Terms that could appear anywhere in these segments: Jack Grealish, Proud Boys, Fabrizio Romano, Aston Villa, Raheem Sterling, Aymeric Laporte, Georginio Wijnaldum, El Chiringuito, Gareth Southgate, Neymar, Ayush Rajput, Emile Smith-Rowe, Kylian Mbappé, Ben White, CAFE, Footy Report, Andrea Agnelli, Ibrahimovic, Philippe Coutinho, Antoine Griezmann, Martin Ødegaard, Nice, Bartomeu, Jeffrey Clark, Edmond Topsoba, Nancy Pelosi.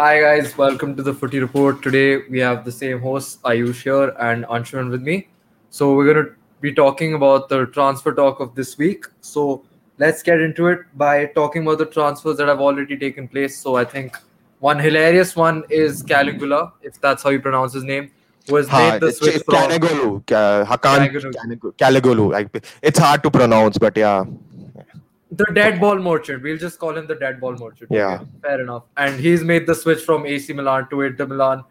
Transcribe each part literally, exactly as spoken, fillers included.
Hi guys, welcome to the Footy Report. Today we have the same host Ayush here and Anshuman with me. So we're going to be talking about the transfer talk of this week. So let's get into it by talking about the transfers that have already taken place. So I think one hilarious one is Caligula, if that's how you pronounce his name, who has ha, made the switch from Calagolu. Hakan Çalhanoğlu. It's hard to pronounce, but yeah. The dead ball merchant. We'll just call him the dead ball merchant. Yeah. Okay, fair enough. And he's made the switch from A C Milan to Inter Milan.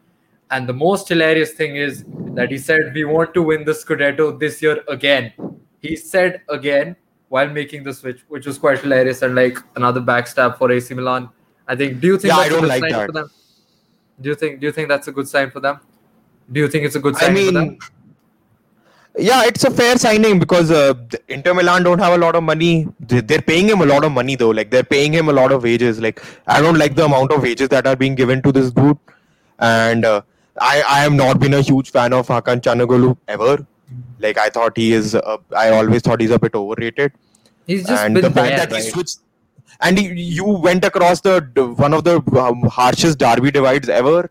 And the most hilarious thing is that he said, we want to win the Scudetto this year again. He said again while making the switch, which was quite hilarious and like another backstab for A C Milan. I think, do you think yeah, that's I don't a good like sign that. for them? Do you think, do you think that's a good sign for them? Do you think it's a good sign I mean, for them? Yeah, it's a fair signing because uh, Inter Milan don't have a lot of money. They're paying him a lot of money though. Like they're paying him a lot of wages. Like I don't like the amount of wages that are being given to this dude. And uh, I, I have not been a huge fan of Hakan Çalhanoğlu ever. Like I thought he is, uh, I always thought he's a bit overrated. He's just and been the fact there, that right? he switched. And he, you went across the one of the um, harshest derby divides ever.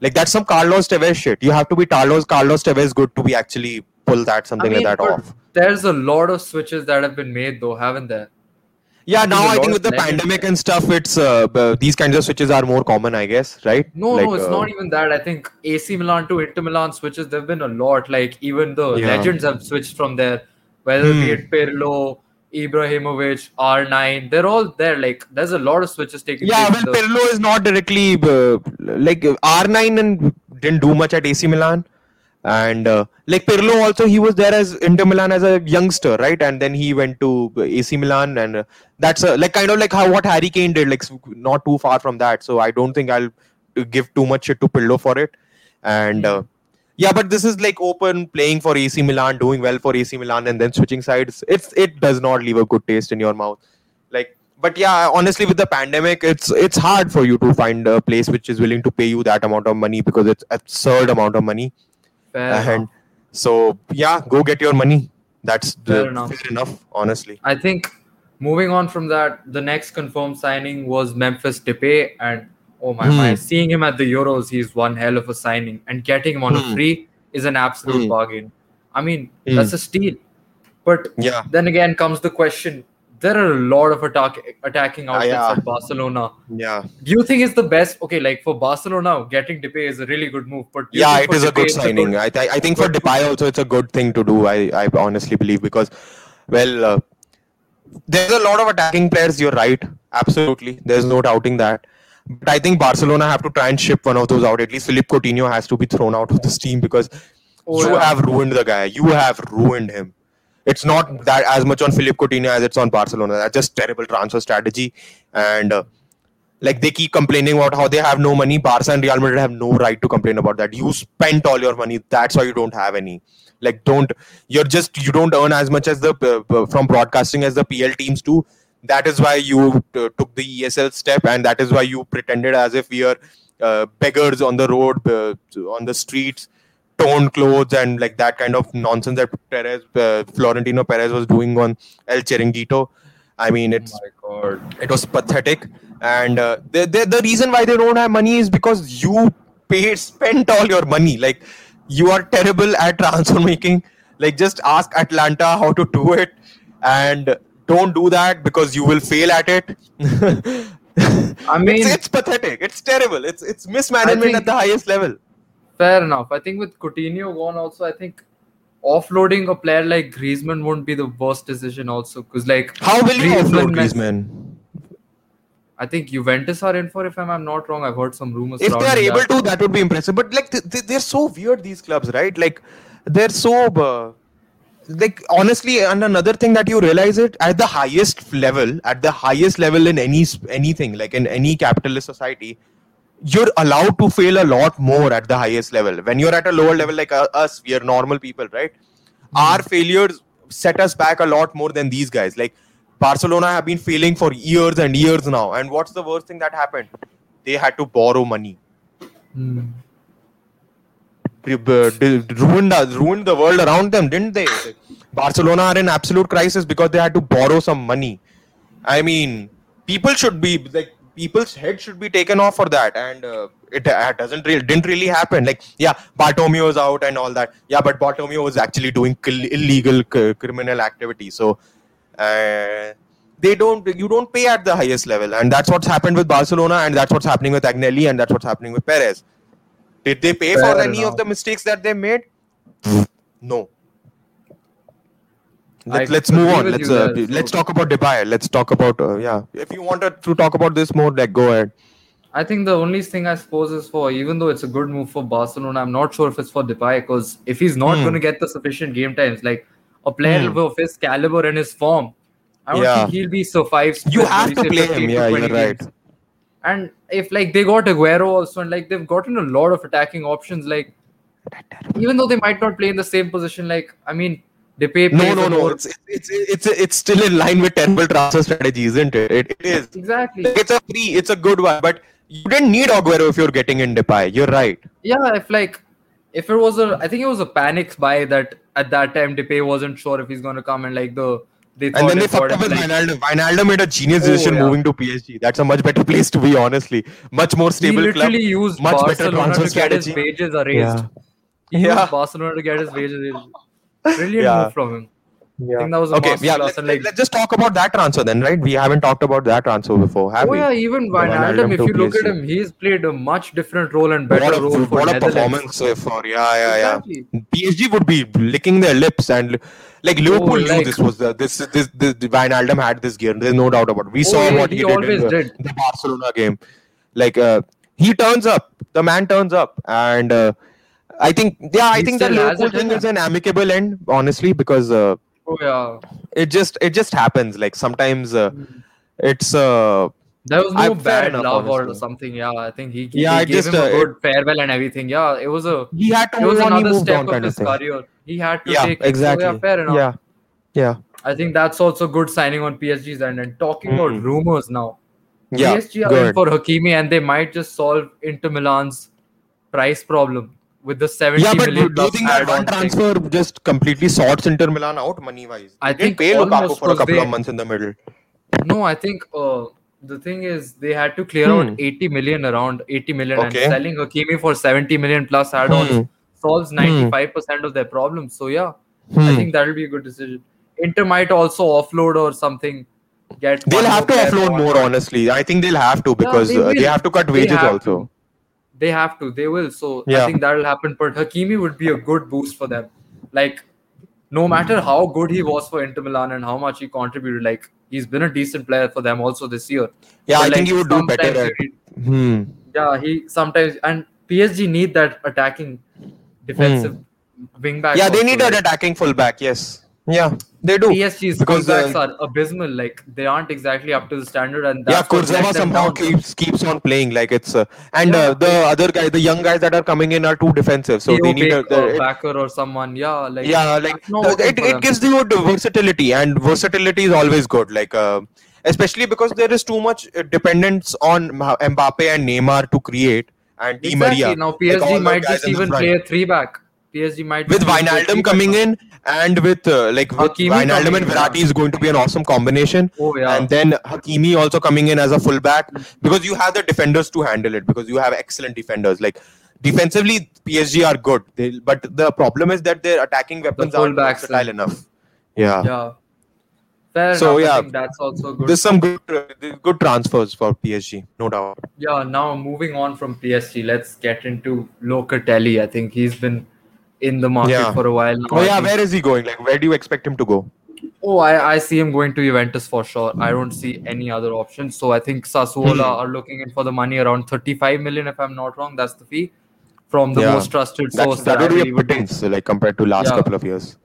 Like that's some Carlos Tevez shit. You have to be Carlos Carlos Tevez good to be actually. Pull that something I mean, like that off. There's a lot of switches that have been made though, haven't there? Yeah, now I think with the pandemic and stuff, it's uh, uh, these kinds of switches are more common, I guess, right? No, like, no, it's uh, not even that. I think A C Milan to Inter Milan switches, there have been a lot. Like even the yeah. legends have switched from there, whether hmm. be it Pirlo, Ibrahimovic, R nine, they're all there. Like there's a lot of switches taking yeah, place. Yeah, well, Pirlo is not directly uh, like R nine and didn't do much at A C Milan. And uh, like Pirlo also, he was there as Inter Milan as a youngster, right? And then he went to A C Milan and uh, that's a, like kind of like how what Harry Kane did, like not too far from that. So I don't think I'll give too much shit to Pirlo for it. And uh, yeah, but this is like open playing for A C Milan, doing well for A C Milan and then switching sides. It's It does not leave a good taste in your mouth. Like, but yeah, honestly, with the pandemic, it's it's hard for you to find a place which is willing to pay you that amount of money because it's absurd amount of money. Fair and enough. So, yeah, go get your money. That's fair, the, enough. fair enough, honestly. I think moving on from that, the next confirmed signing was Memphis Depay. And oh my, mm. my, seeing him at the Euros, he's one hell of a signing. And getting him on mm. a free is an absolute mm. bargain. I mean, mm. that's a steal. But yeah. then again comes the question, there are a lot of attack, attacking outfits uh, yeah. at Barcelona. Yeah. Do you think it's the best? Okay, like for Barcelona, getting Depay is a really good move. But yeah, it is Depay, a good signing. A good, I, th- I think for Depay also, it's a good thing to do. I, I honestly believe because, well, uh, there's a lot of attacking players. You're right. Absolutely. There's no doubting that. But I think Barcelona have to try and ship one of those out. At least Philippe Coutinho has to be thrown out of this team because oh, you yeah. have ruined the guy. You have ruined him. It's not that as much on Philippe Coutinho as it's on Barcelona. That's just terrible transfer strategy. And uh, like they keep complaining about how they have no money. Barca and Real Madrid have no right to complain about that. You spent all your money. That's why you don't have any. Like don't, you're just, you don't earn as much as the, uh, from broadcasting as the P L teams do. That is why you t- took the E S L step. And that is why you pretended as if we are uh, beggars on the road, uh, on the streets. Torn clothes and like that kind of nonsense that Perez, uh, Florentino Perez was doing on El Chiringuito. I mean, it's oh my God. It was pathetic. And uh, they, they, the reason why they don't have money is because you paid, spent all your money. Like you are terrible at transfer making. Like just ask Atlanta how to do it, and don't do that because you will fail at it. I mean, it's, it's pathetic. It's terrible. It's it's mismanagement think- at the highest level. Fair enough. I think with Coutinho gone also, I think offloading a player like Griezmann won't be the worst decision also. Because like, how will you offload Griezmann? I think Juventus are in for, if I'm, I'm not wrong, I've heard some rumors. If they are able that. to, that would be impressive. But like, th- th- they're so weird, these clubs, right? Like, they're so... Uh, like, honestly, and another thing that you realize it, at the highest level, at the highest level in any anything, like in any capitalist society, you're allowed to fail a lot more at the highest level. When you're at a lower level like uh, us, we are normal people, right? Mm-hmm. Our failures set us back a lot more than these guys. Like Barcelona have been failing for years and years now. And what's the worst thing that happened? They had to borrow money. Mm. Ruined, ruined the world around them, didn't they? Barcelona are in absolute crisis because they had to borrow some money. I mean, people should be like, people's head should be taken off for that, and uh, it uh, doesn't re- didn't really happen. Like, yeah, Bartomeu's out and all that. Yeah, but Bartomeu was actually doing cl- illegal c- criminal activity. So uh, they don't you don't pay at the highest level, and that's what's happened with Barcelona, and that's what's happening with Agnelli, and that's what's happening with Perez. Did they pay Fair for enough. any of the mistakes that they made? No. Let, let's move on. Let's uh, guys, let's so. talk about Depay. Let's talk about uh, yeah. If you wanted to talk about this more, like, go ahead. I think the only thing I suppose is, for even though it's a good move for Barcelona, I'm not sure if it's for Depay, because if he's not mm. going to get the sufficient game times, like a player mm. of his caliber and his form, I don't yeah. think he'll be survived. You have to play him. Yeah, you're right. Games. And if like they got Aguero also, and like they've gotten a lot of attacking options, like even though they might not play in the same position, like I mean. Depay no, no, no. It's, it's it's it's it's still in line with terrible transfer strategy, isn't it? It, it is. Exactly. It's a free. It's a good one. But you didn't need Aguero if you're getting in Depay. You're right. Yeah. If like, if it was a, I think it was a panic buy that at that time Depay wasn't sure if he's going to come, and like the they thought. And then they fucked up with like, Wijnaldum. Wijnaldum made a genius oh, decision yeah. moving to P S G. That's a much better place to be, honestly. Much more stable he club. Used much Barcelona better transfer to strategy. Get his wages are raised. Yeah. He used yeah. Barcelona to get his wages raised. Brilliant yeah. move from him. Yeah. I think that was a okay. Yeah. Let's, like, let's just talk about that transfer then, right? We haven't talked about that transfer before, have oh, we? Oh yeah, even Wijnaldum. If you look at him, he's played a much different role and better what a, role for what a performance for yeah, yeah, exactly. yeah. P S G would be licking their lips, and like Liverpool oh, knew like, this was the this this this Wijnaldum had this gear. There's no doubt about it. We oh, saw yeah, what he, he did in the, did. the Barcelona game. Like uh, he turns up, the man turns up, and. Uh, I think, yeah, I he think that Liverpool thing is an amicable end, honestly, because uh, oh, yeah. it just it just happens. Like sometimes uh, mm. it's uh, there was no I, bad enough, love honestly. or something. Yeah, I think he, he, yeah, he gave just, him a uh, good it, farewell and everything. Yeah, it was a he had to it was another step of his career. He had to yeah, take exactly. it. So yeah, fair enough. Yeah, yeah. I think that's also good signing on P S G's end. And talking mm. about rumors now, yeah, P S G are in for Hakimi, and they might just solve Inter Milan's price problem. With the seventy yeah, but million do you think that one transfer thing. just completely sorts Inter Milan out money-wise? I they think pay Lukaku for a couple they, of months in the middle. No, I think uh, the thing is they had to clear hmm. out eighty million around eighty million okay. and selling Hakimi for seventy million plus add-ons hmm. solves ninety-five percent hmm. of their problems. So yeah, hmm. I think that will be a good decision. Inter might also offload or something. Get they'll have to offload more, honestly. I think they'll have to because yeah, they, uh, they have to cut wages also. To. They have to. They will. So yeah. I think that will happen. But Hakimi would be a good boost for them. Like, no matter how good he was for Inter Milan and how much he contributed, like, he's been a decent player for them also this year. Yeah, but I like, think he would do better. At... He, hmm. Yeah, he sometimes... And P S G need that attacking defensive hmm. wing back. Yeah, also, they need like. an attacking full back. Yes. Yeah, they do. P S G's because backs uh, are abysmal. Like they aren't exactly up to the standard, and that's yeah, Kurzawa somehow keeps keeps on playing. Like it's uh, and yeah. uh, the other guys, the young guys that are coming in are too defensive, so Theo they need a, the, or it, backer or someone. Yeah, like yeah, like the, it, it gives you versatility, and versatility is always good. Like uh, especially because there is too much dependence on Mbappe and Neymar to create and Di exactly. Maria. Now P S G like, might just even play a three back. P S G might with Wijnaldum coming in and with uh, like with Wijnaldum and Verratti yeah. is going to be an awesome combination. Oh, yeah. And then Hakimi also coming in as a fullback because you have the defenders to handle it because you have excellent defenders. Like defensively, P S G are good, they, but the problem is that their attacking weapons the aren't versatile like. enough. Yeah. Yeah. Fair so enough, yeah, I think that's also good. There's some good good transfers for P S G, no doubt. Yeah. Now moving on from P S G, let's get into Locatelli. I think he's been in the market yeah. for a while now. Oh yeah, where is he going? Like, where do you expect him to go? Oh, I, I see him going to Juventus for sure. I don't see any other option. So I think Sassuolo mm-hmm. are looking in for the money around thirty-five million, if I'm not wrong. That's the fee from the yeah. most trusted That's, source. That, that would be a pittance, like compared to last yeah. couple of years.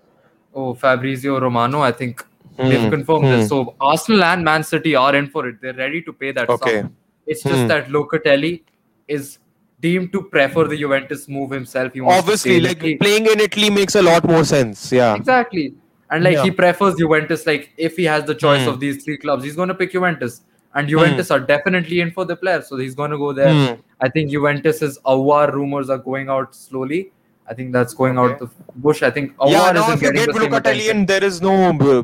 Oh, Fabrizio Romano, I think mm-hmm. they've confirmed mm-hmm. this. So Arsenal and Man City are in for it. They're ready to pay that okay. sum. It's just mm-hmm. that Locatelli is deemed to prefer the Juventus move himself. He wants Obviously, to like in playing in Italy makes a lot more sense. Yeah, exactly. And like yeah. he prefers Juventus. Like if he has the choice mm. of these three clubs, he's going to pick Juventus. And Juventus mm. are definitely in for the player, so he's going to go there. Mm. I think Juventus's Awar rumors are going out slowly. I think that's going okay. out the bush. I think Awar yeah, now isn't if you getting get the same attention. There is no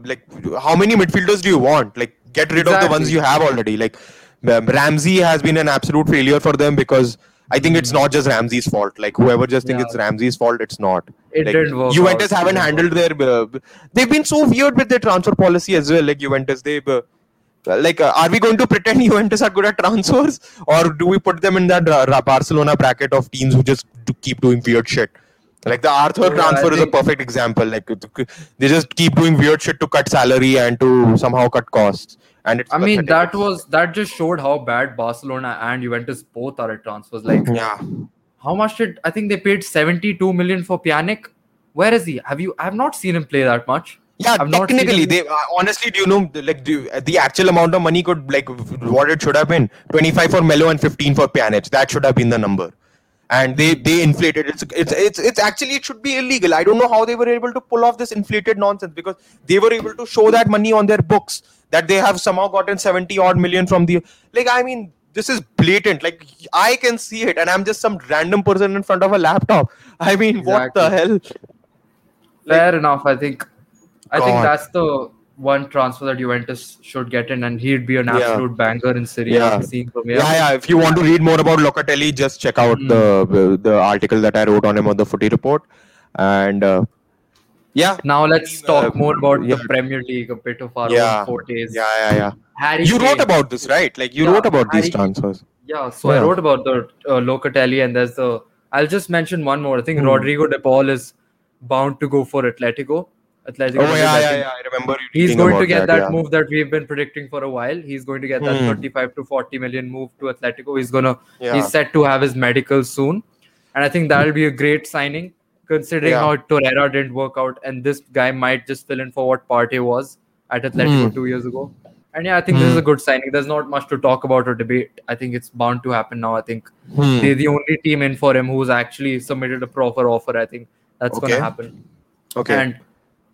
like how many midfielders do you want? Like get rid exactly. of the ones you have already. Like. Ramsey has been an absolute failure for them, because I think it's not just Ramsey's fault. Like, whoever just thinks yeah. it's Ramsey's fault, it's not. It like, did work Juventus out. haven't handled their... Uh, they've been so weird with their transfer policy as well. Like, Juventus, they... Uh, like, uh, are we going to pretend Juventus are good at transfers? Or do we put them in that uh, Barcelona bracket of teams who just do keep doing weird shit? Like, the Arthur yeah, transfer is a perfect example. Like, they just keep doing weird shit to cut salary and to somehow cut costs. And it's I mean, that was that just showed how bad Barcelona and Juventus both are at transfers. Like, yeah. how much did I think they paid seventy-two million for Pjanic? Where is he? Have you? I have not seen him play that much. Yeah, I've technically, they honestly, do you know, like do, the actual amount of money could like what it should have been? twenty-five for Melo and fifteen for Pjanic. That should have been the number. And they they inflated it's it's it's it's actually it should be illegal. I don't know how they were able to pull off this inflated nonsense, because they were able to show that money on their books, that they have somehow gotten seventy odd million from the like. I mean, this is blatant. Like, I can see it, and I'm just some random person in front of a laptop. I mean, exactly. What the hell? Like, fair enough. I think I God. think that's the one transfer that Juventus should get in, and he'd be an absolute yeah. banger in Serie yeah. A. Yeah, yeah. If you want to read more about Locatelli, just check out mm. the the article that I wrote on him on the Footy Report. And uh, yeah. Now let's talk uh, more about yeah. the Premier League, a bit of our yeah. own forties. Yeah, yeah, yeah. Harry you Kane. wrote about this, right? Like, you yeah, wrote about Harry, these transfers. Yeah, so yeah. I wrote about the uh, Locatelli, and there's the... I'll just mention one more. I think mm. Rodrigo De Paul is bound to go for Atletico. Atletico oh, yeah, yeah, yeah, I remember you He's going to get that, that yeah. move that we've been predicting for a while. He's going to get that mm. thirty-five to forty million move to Atletico. He's gonna. Yeah. He's set to have his medical soon. And I think that'll be a great signing, considering yeah. how Torreira didn't work out. And this guy might just fill in for what Partey was at Atletico mm. two years ago. And yeah, I think mm. this is a good signing. There's not much to talk about or debate. I think it's bound to happen now. I think mm. they're the only team in for him who's actually submitted a proper offer. I think that's okay. going to happen. Okay. And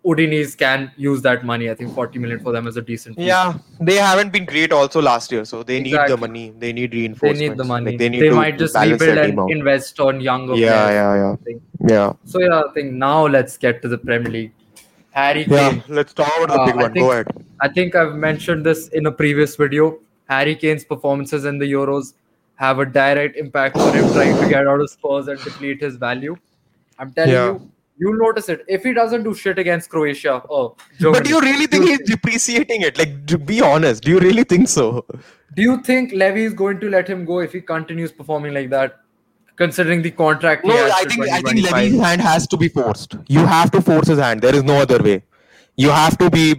Udinese can use that money. I think forty million for them is a decent piece. Yeah, they haven't been great also last year, so they exactly. need the money. They need reinforcements. They need the money. Like, they need they might just rebuild and out. invest on younger yeah, players. Yeah, yeah, yeah. So yeah, I think now let's get to the Premier League. Harry Kane. Yeah, let's talk about the uh, big one. Think, Go ahead. I think I've mentioned this in a previous video. Harry Kane's performances in the Euros have a direct impact on him trying to get out of Spurs and deplete his value. I'm telling yeah. you. You'll notice it. If he doesn't do shit against Croatia, oh, Germany. But do you really think he's depreciating it? Like, to be honest, do you really think so? Do you think Levy is going to let him go if he continues performing like that, considering the contract? No, I think I think Levy's hand has to be forced. You have to force his hand. There is no other way. You have to be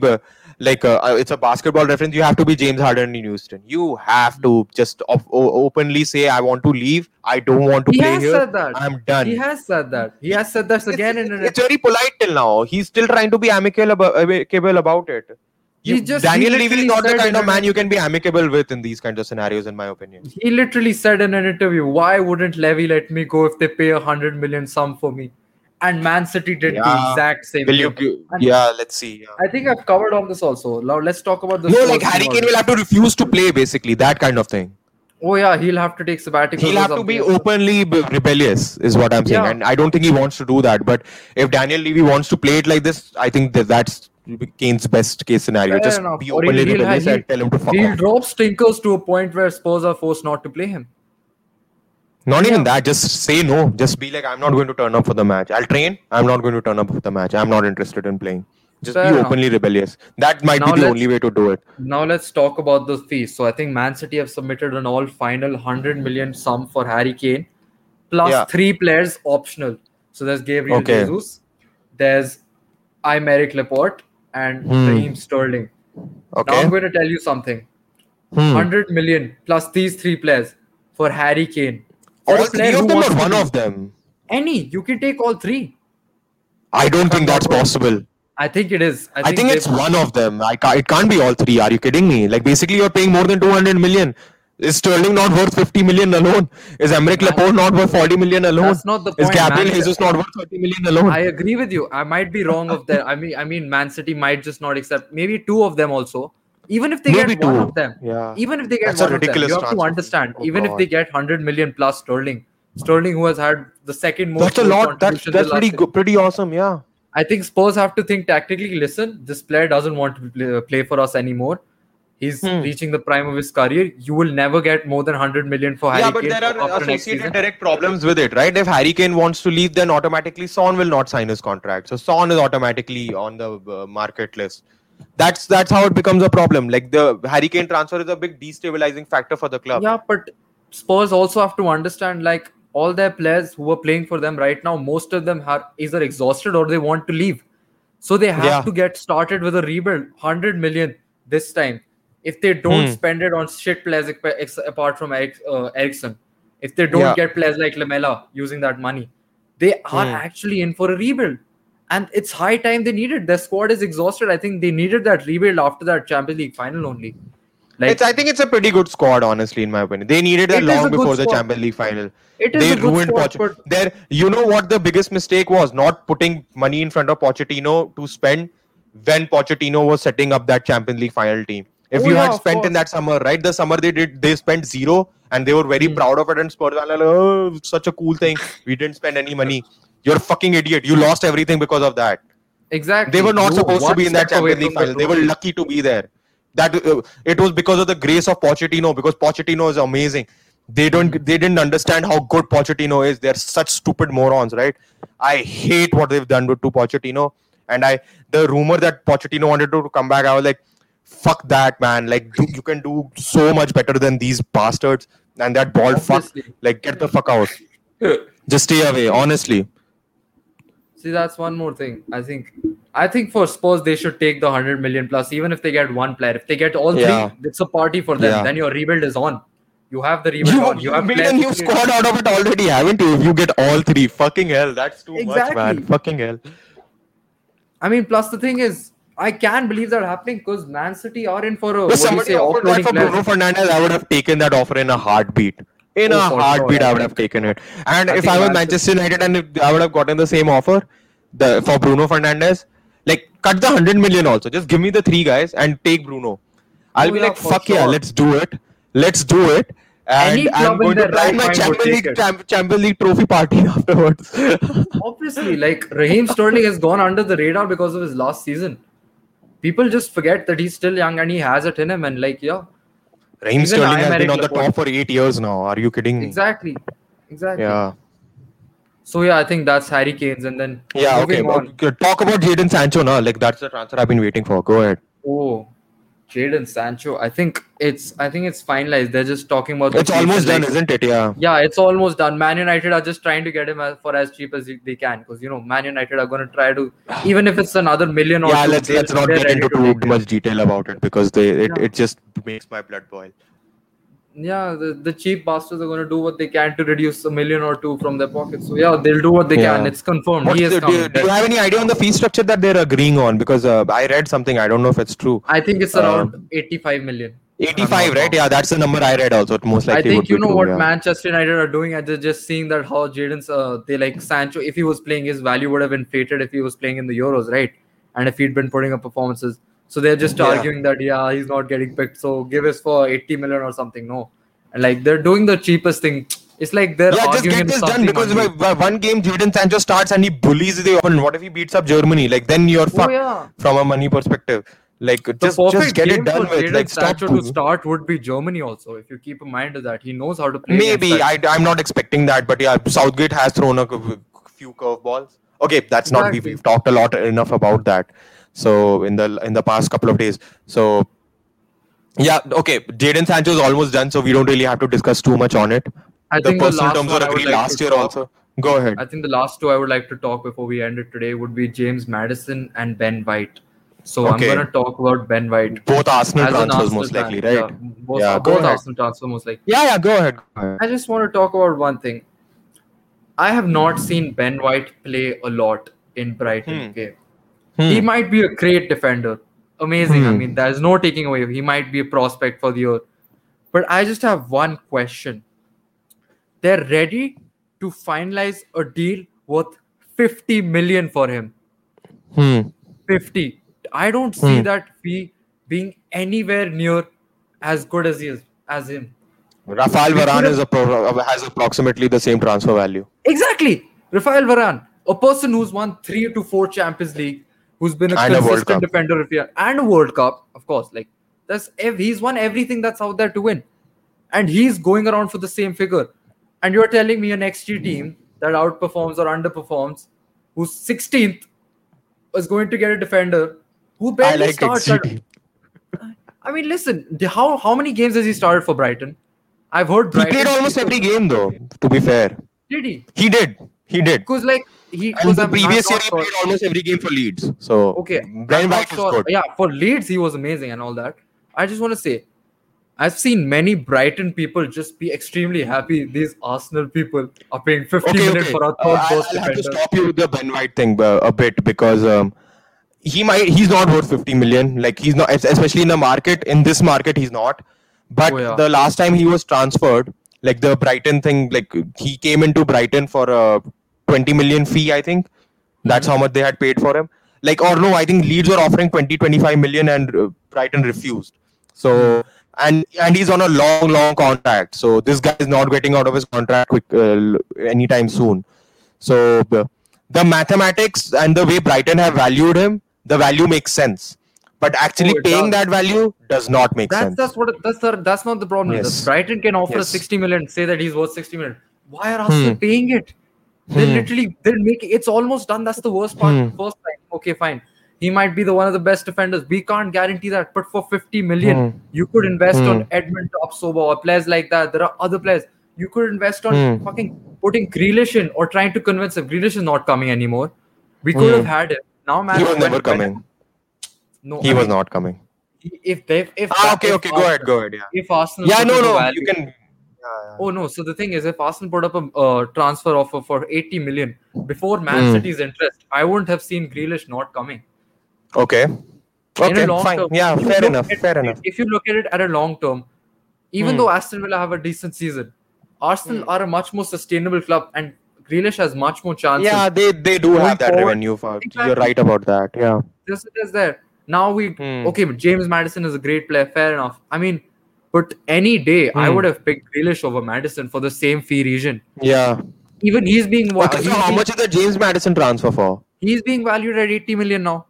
like a, it's a basketball reference. You have to be James Harden in Houston. You have to just op- openly say, "I want to leave. I don't want to he play here. That. I'm done." He has said that. He has said that again. It's, and it's very polite till now. He's still trying to be amicable about, amicable about it. You, he just, Daniel Levy is not the kind of man you can be amicable with in these kinds of scenarios, in my opinion. He literally said in an interview, "Why wouldn't Levy let me go if they pay a hundred million sum for me?" And Man City did yeah. the exact same will thing. You, yeah, let's see. Yeah. I think I've covered on this also. Now let's talk about this. No, like Harry Kane will have to refuse to play, basically. That kind of thing. Oh yeah, he'll have to take sabbatical. He'll have to be openly b- rebellious is what I'm saying. Yeah. And I don't think he wants to do that. But if Daniel Levy wants to play it like this, I think that that's Kane's best case scenario. Fair Just enough. be openly he'll rebellious he'll, and tell him to fuck off. He'll drop stinkers to a point where Spurs are forced not to play him. Not even that. Just say no. Just be like, I'm not going to turn up for the match. I'll train. I'm not going to turn up for the match. I'm not interested in playing. Just Fair be enough. openly rebellious. That might now be the only way to do it. Now let's talk about the fees. So I think Man City have submitted an all-final one hundred million sum for Harry Kane. Plus yeah. three players optional. So there's Gabriel okay. Jesus. There's Aymeric Laporte. And hmm. Raheem Sterling. Okay. Now I'm going to tell you something. Hmm. one hundred million plus these three players for Harry Kane. All three of them or one of them? Any. You can take all three. I don't think that's possible. I think it is. I think, I think it's one of them. I can't, it can't be all three. Are you kidding me? Like, basically, you're paying more than two hundred million. Is Sterling not worth fifty million alone? Is Aymeric Laporte not worth forty million alone? That's not the point. Is Gabriel Jesus not worth thirty million alone? I agree with you. I might be wrong of that. I mean, I mean, Man City might just not accept. Maybe two of them also. Even if they Maybe get two. one of them, yeah. even if they get That's one of them, you have to understand, oh, even God. if they get one hundred million plus Sterling, Sterling who has had the second most. That's a lot. That's, that's pretty go, pretty awesome, yeah. I think Spurs have to think tactically, listen, this player doesn't want to play, play for us anymore. He's hmm. reaching the prime of his career. You will never get more than one hundred million for Harry Kane. Yeah, but Kane there are associated direct problems with it, right? If Harry Kane wants to leave, then automatically Son will not sign his contract. So Son is automatically on the uh, market list. That's that's how it becomes a problem. Like the Harry Kane transfer is a big destabilizing factor for the club. Yeah, but Spurs also have to understand, like, all their players who are playing for them right now, most of them are either exhausted or they want to leave. So they have yeah. to get started with a rebuild. one hundred million this time. If they don't hmm. spend it on shit players ex- apart from Eric, uh, Ericsson, if they don't yeah. get players like Lamela using that money, they are hmm. actually in for a rebuild. And it's high time they need it. Their squad is exhausted. I think they needed that rebuild after that Champions League final only. Like, it's, I think it's a pretty good squad, honestly, in my opinion. They needed that long before the Champions League final. It is they a good ruined squad, Poch- but there, you know what the biggest mistake was? Not putting money in front of Pochettino to spend when Pochettino was setting up that Champions League final team. If oh, you yeah, had spent in that summer, right? The summer they did, they spent zero and they were very mm. proud of it. And Spurs were like, oh, such a cool thing. We didn't spend any money. You're a fucking idiot. You lost everything because of that. Exactly. They were not you supposed to be in that Champions League final. The they were lucky to be there. That uh, it was because of the grace of Pochettino, because Pochettino is amazing. They don't, they didn't understand how good Pochettino is. They're such stupid morons, right? I hate what they've done to Pochettino. And I, the rumor that Pochettino wanted to come back, I was like, fuck that, man. Like, do, you can do so much better than these bastards and that bald fuck. Like, get the fuck out. Just stay away, honestly. See, that's one more thing. I think, I think for Spurs, they should take the one hundred million plus, even if they get one player. If they get all three, yeah. it's a party for them. Yeah. Then your rebuild is on. You have the rebuild you, on. You, you have built a new squad out of it already, haven't you? If you get all three, fucking hell, that's too exactly. much, man. Fucking hell. I mean, plus the thing is, I can't believe that happening because Man City are in for a. If somebody offered that for Bruno Fernandes, I would have taken that offer in a heartbeat. In oh, a heartbeat, sure, I would have taken it. And I if I was Manchester United and if I would have gotten the same offer the, for Bruno Fernandes, like cut the one hundred million also. Just give me the three guys and take Bruno. I'll oh, be yeah, like, fuck sure. yeah, let's do it. Let's do it. And Any I'm going to try right my Champions League, Cham- Champions League trophy party afterwards. Obviously, like Raheem Sterling has gone under the radar because of his last season. People just forget that he's still young and he has it in him and like, yeah. Raheem Sterling I'm has Eric been on Laporte. The top for eight years now. Are you kidding me? Exactly. Exactly. Yeah. So, yeah, I think that's Harry Kane's and then... Yeah, okay. okay. Talk about Jadon Sancho now. Like, that's the transfer I've been waiting for. Go ahead. Oh, Jadon Sancho. I think it's I think it's finalized. They're just talking about... It's almost done, like, isn't it? Yeah. Yeah, it's almost done. Man United are just trying to get him for as cheap as they can. Because, you know, Man United are going to try to... Even if it's another million or... Yeah, two, let's, let's not get into too much detail about it. Because they it, yeah. it just makes my blood boil. Yeah, the, the cheap bastards are going to do what they can to reduce a million or two from their pockets. So, yeah, they'll do what they yeah. can. It's confirmed. He has the, come. Do, do you have any idea on the fee structure that they're agreeing on? Because uh, I read something. I don't know if it's true. I think it's around um, eighty-five million. eighty-five, right? Wrong. Yeah, that's the number I read also. It most likely I think you know true, what yeah. Manchester United are doing. They're just seeing that how Jadon's, uh, they like Sancho, if he was playing, his value would have inflated if he was playing in the Euros, right? And if he'd been putting up performances. So they're just yeah. arguing that, yeah, he's not getting picked. So give us for eighty million or something. No. And like they're doing the cheapest thing. It's like they're yeah, arguing. Yeah, just get this done because by, by one game Jadon Sancho starts and he bullies the opponent. What if he beats up Germany? Like then you're fucked oh, yeah. from a money perspective. Like the just, just get it done with. Like Sancho to start would be Germany also. If you keep in mind of that, he knows how to play. Maybe I, I'm not expecting that, but yeah, Southgate has thrown a few curveballs. Okay, that's exactly. not we, we've talked a lot enough about that. So in the in the past couple of days, so yeah, okay, Jadon Sancho is almost done, so we don't really have to discuss too much on it. I the think personal the terms were agreed like last year talk. Also. Go ahead. I think the last two I would like to talk before we end it today would be James Maddison and Ben White. So okay. I'm going to talk about Ben White. Both Arsenal As transfers Arsenal most likely, fan. Right? Yeah, both yeah, both Arsenal transfers most likely. Yeah, yeah, go ahead. go ahead. I just want to talk about one thing. I have not seen Ben White play a lot in Brighton. Hmm. Okay. Hmm. He might be a great defender. Amazing. Hmm. I mean, there's no taking away. He might be a prospect for the year. But I just have one question. They're ready to finalize a deal worth fifty million for him. Hmm. fifty. I don't see hmm. that fee being anywhere near as good as he is, as him. Rafael Varane is a pro, has approximately the same transfer value. Exactly. Rafael Varane, a person who's won three to four Champions League, who's been a and consistent a defender, if you are, and a World Cup, of course. Like That's ev- he's won everything that's out there to win. And he's going around for the same figure. And you're telling me an X G team that outperforms or underperforms, who's sixteenth, is going to get a defender who barely I like starts. At, I mean, listen, how, how many games has he started for Brighton? I've heard Brighton. He played almost every game though, to be fair. Did he? He did. He did. Because like, he was the previous year he played almost every game for Leeds. So, okay. Brian White was good. Yeah, for Leeds he was amazing and all that. I just want to say, I've seen many Brighton people just be extremely happy these Arsenal people are paying fifty okay, minutes okay. for our third post uh, defender. I'll have to stop you with the Ben White thing uh, a bit because um, he might he's not worth fifty million. Like he's not, especially in the market. In this market, he's not. But oh, yeah. the last time he was transferred, like the Brighton thing, like he came into Brighton for a twenty million fee, I think. That's mm-hmm. how much they had paid for him. Like, or no, I think Leeds were offering twenty, twenty-five million and uh, Brighton refused. So. Mm-hmm. And and he's on a long, long contract. So this guy is not getting out of his contract quick, uh, anytime soon. So the, the mathematics and the way Brighton have valued him, the value makes sense. But actually oh, paying does. that value does not make that's, sense. That's what that's the, that's not the problem. Yes. Brighton can offer yes. sixty million, say that he's worth sixty million. Why are Arsenal hmm. paying it? They're hmm. literally they're making it's almost done. That's the worst part. Hmm. First time, okay, fine. He might be the one of the best defenders. We can't guarantee that. But for fifty million, mm. you could invest mm. on Edmond Topsoba or players like that. There are other players. You could invest on mm. fucking putting Grealish in or trying to convince him. Grealish is not coming anymore. We could mm. have had him. Now, man, he was never coming. No, he I was mean, not coming. If they, if ah, okay, okay, Arsenal, go ahead, go ahead. Yeah, if Arsenal, yeah, no, no, value, you can. Yeah, yeah. Oh no. So the thing is, if Arsenal put up a uh, transfer offer for eighty million before Man mm. City's interest, I wouldn't have seen Grealish not coming. Okay. Okay. Fine. Term, yeah. Fair enough. At, fair enough. If you look at it at a long term, even mm. though Aston Villa have a decent season, Arsenal mm. are a much more sustainable club, and Grealish has much more chances. Yeah, they, they do have that forward. revenue. For, exactly. You're right about that. Yeah. Yes, it is there. Now we mm. okay. But James Maddison is a great player. Fair enough. I mean, but any day mm. I would have picked Grealish over Maddison for the same fee region. Yeah. Even he's being. What, okay, he's so how being, much is the James Maddison transfer for? He's being valued at eighty million now.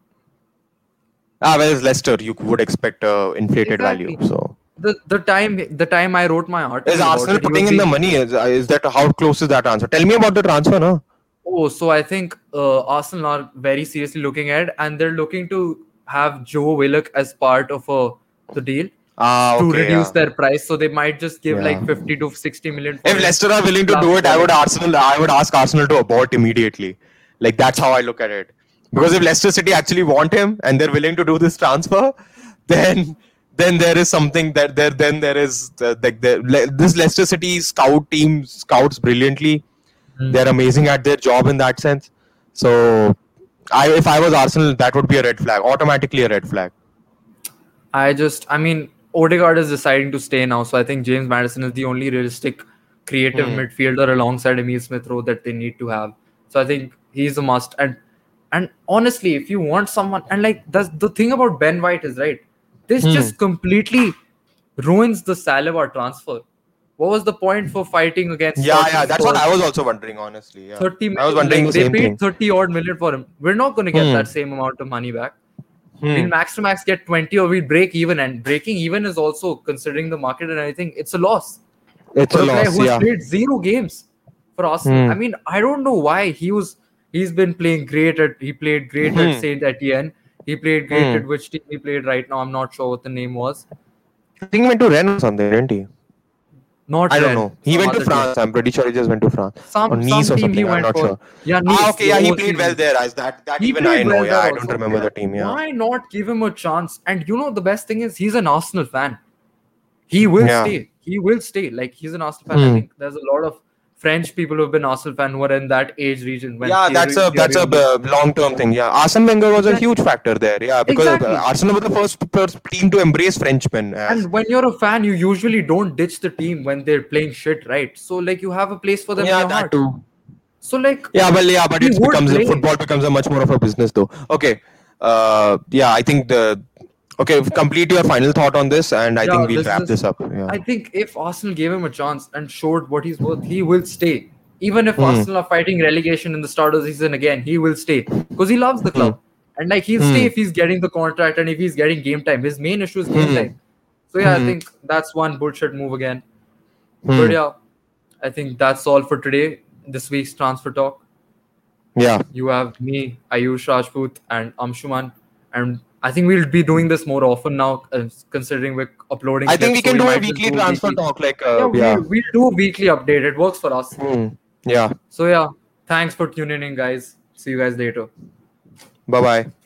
Ah, whereas Leicester, you would expect uh, inflated exactly. value. So the the time the time I wrote my article, is Arsenal putting in the money? Is, is that how close is that transfer? Tell me about the transfer, no? Oh, so I think uh, Arsenal are very seriously looking at, and they're looking to have Joe Willock as part of a the deal ah, okay, to reduce yeah. their price. So they might just give yeah. like fifty to sixty million. If Leicester are willing to do it, I would Arsenal. I would ask Arsenal to abort immediately. Like that's how I look at it. Because if Leicester City actually want him and they're willing to do this transfer, then then there is something that there then there is uh, like the, le, this Leicester City scout team scouts brilliantly. Mm. They're amazing at their job in that sense. So, I if I was Arsenal, that would be a red flag, automatically a red flag. I just, I mean, Odegaard is deciding to stay now, so I think James Maddison is the only realistic, creative mm. midfielder alongside Emile Smith-Rowe that they need to have. So I think he's a must. And And honestly, if you want someone, and like that's the thing about Ben White is right. This hmm. just completely ruins the Saliba transfer. What was the point for fighting against? Yeah, yeah, that's what I was also wondering, honestly. Yeah. thirty I was wondering like, the they same paid thing. thirty odd million for him. We're not going to get hmm. that same amount of money back. Hmm. We'll max to max get twenty, or we'll break even. And breaking even is also considering the market and everything. It's a loss. It's for a loss. Who yeah. played zero games for Arsenal. Hmm. I mean, I don't know why he was. He's been playing great at, he played great mm. at Saint Etienne. He played great mm. at which team he played right now. I'm not sure what the name was. I think he went to Rennes or something, didn't he? Not I Rennes. don't know. He went to France. Team. I'm pretty sure he just went to France. Some, or Nice some or something. He I'm went not for, sure. Yeah, Nice. Ah, okay, yeah, he played well there. As that that even I know. Well yeah, I don't also. remember yeah. the team. Yeah. Why not give him a chance? And you know, the best thing is he's an Arsenal fan. He will yeah. stay. He will stay. Like, he's an Arsenal fan. Mm. I think there's a lot of French people who have been Arsenal fan who are in that age region. When yeah, that's a that's a uh, long-term thing. Yeah, Arsene Wenger was exactly. a huge factor there. Yeah, because exactly. Arsenal was the first, first team to embrace Frenchmen. Yeah. And when you're a fan, you usually don't ditch the team when they're playing shit, right? So like you have a place for them. Yeah, in your that heart. too. So like yeah, well, yeah, but it becomes play. football becomes a much more of a business though. Okay, uh, yeah, I think the. Okay, complete your final thought on this and I yeah, think we'll this wrap is, this up. Yeah. I think if Arsenal gave him a chance and showed what he's worth, he will stay. Even if mm. Arsenal are fighting relegation in the start of the season again, he will stay. Because he loves the club. Mm. And like he'll mm. stay if he's getting the contract and if he's getting game time. His main issue is game mm. time. So yeah, mm-hmm. I think that's one bullshit move again. Mm-hmm. But yeah, I think that's all for today. This week's transfer talk. Yeah. You have me, Ayush Rajput, and Amshuman. And I think we'll be doing this more often now, uh, considering we're uploading. I think we can do a weekly transfer talk. Like, uh, yeah, yeah. We, we'll do weekly update. It works for us. Mm. Yeah. So yeah, thanks for tuning in, guys. See you guys later. Bye-bye.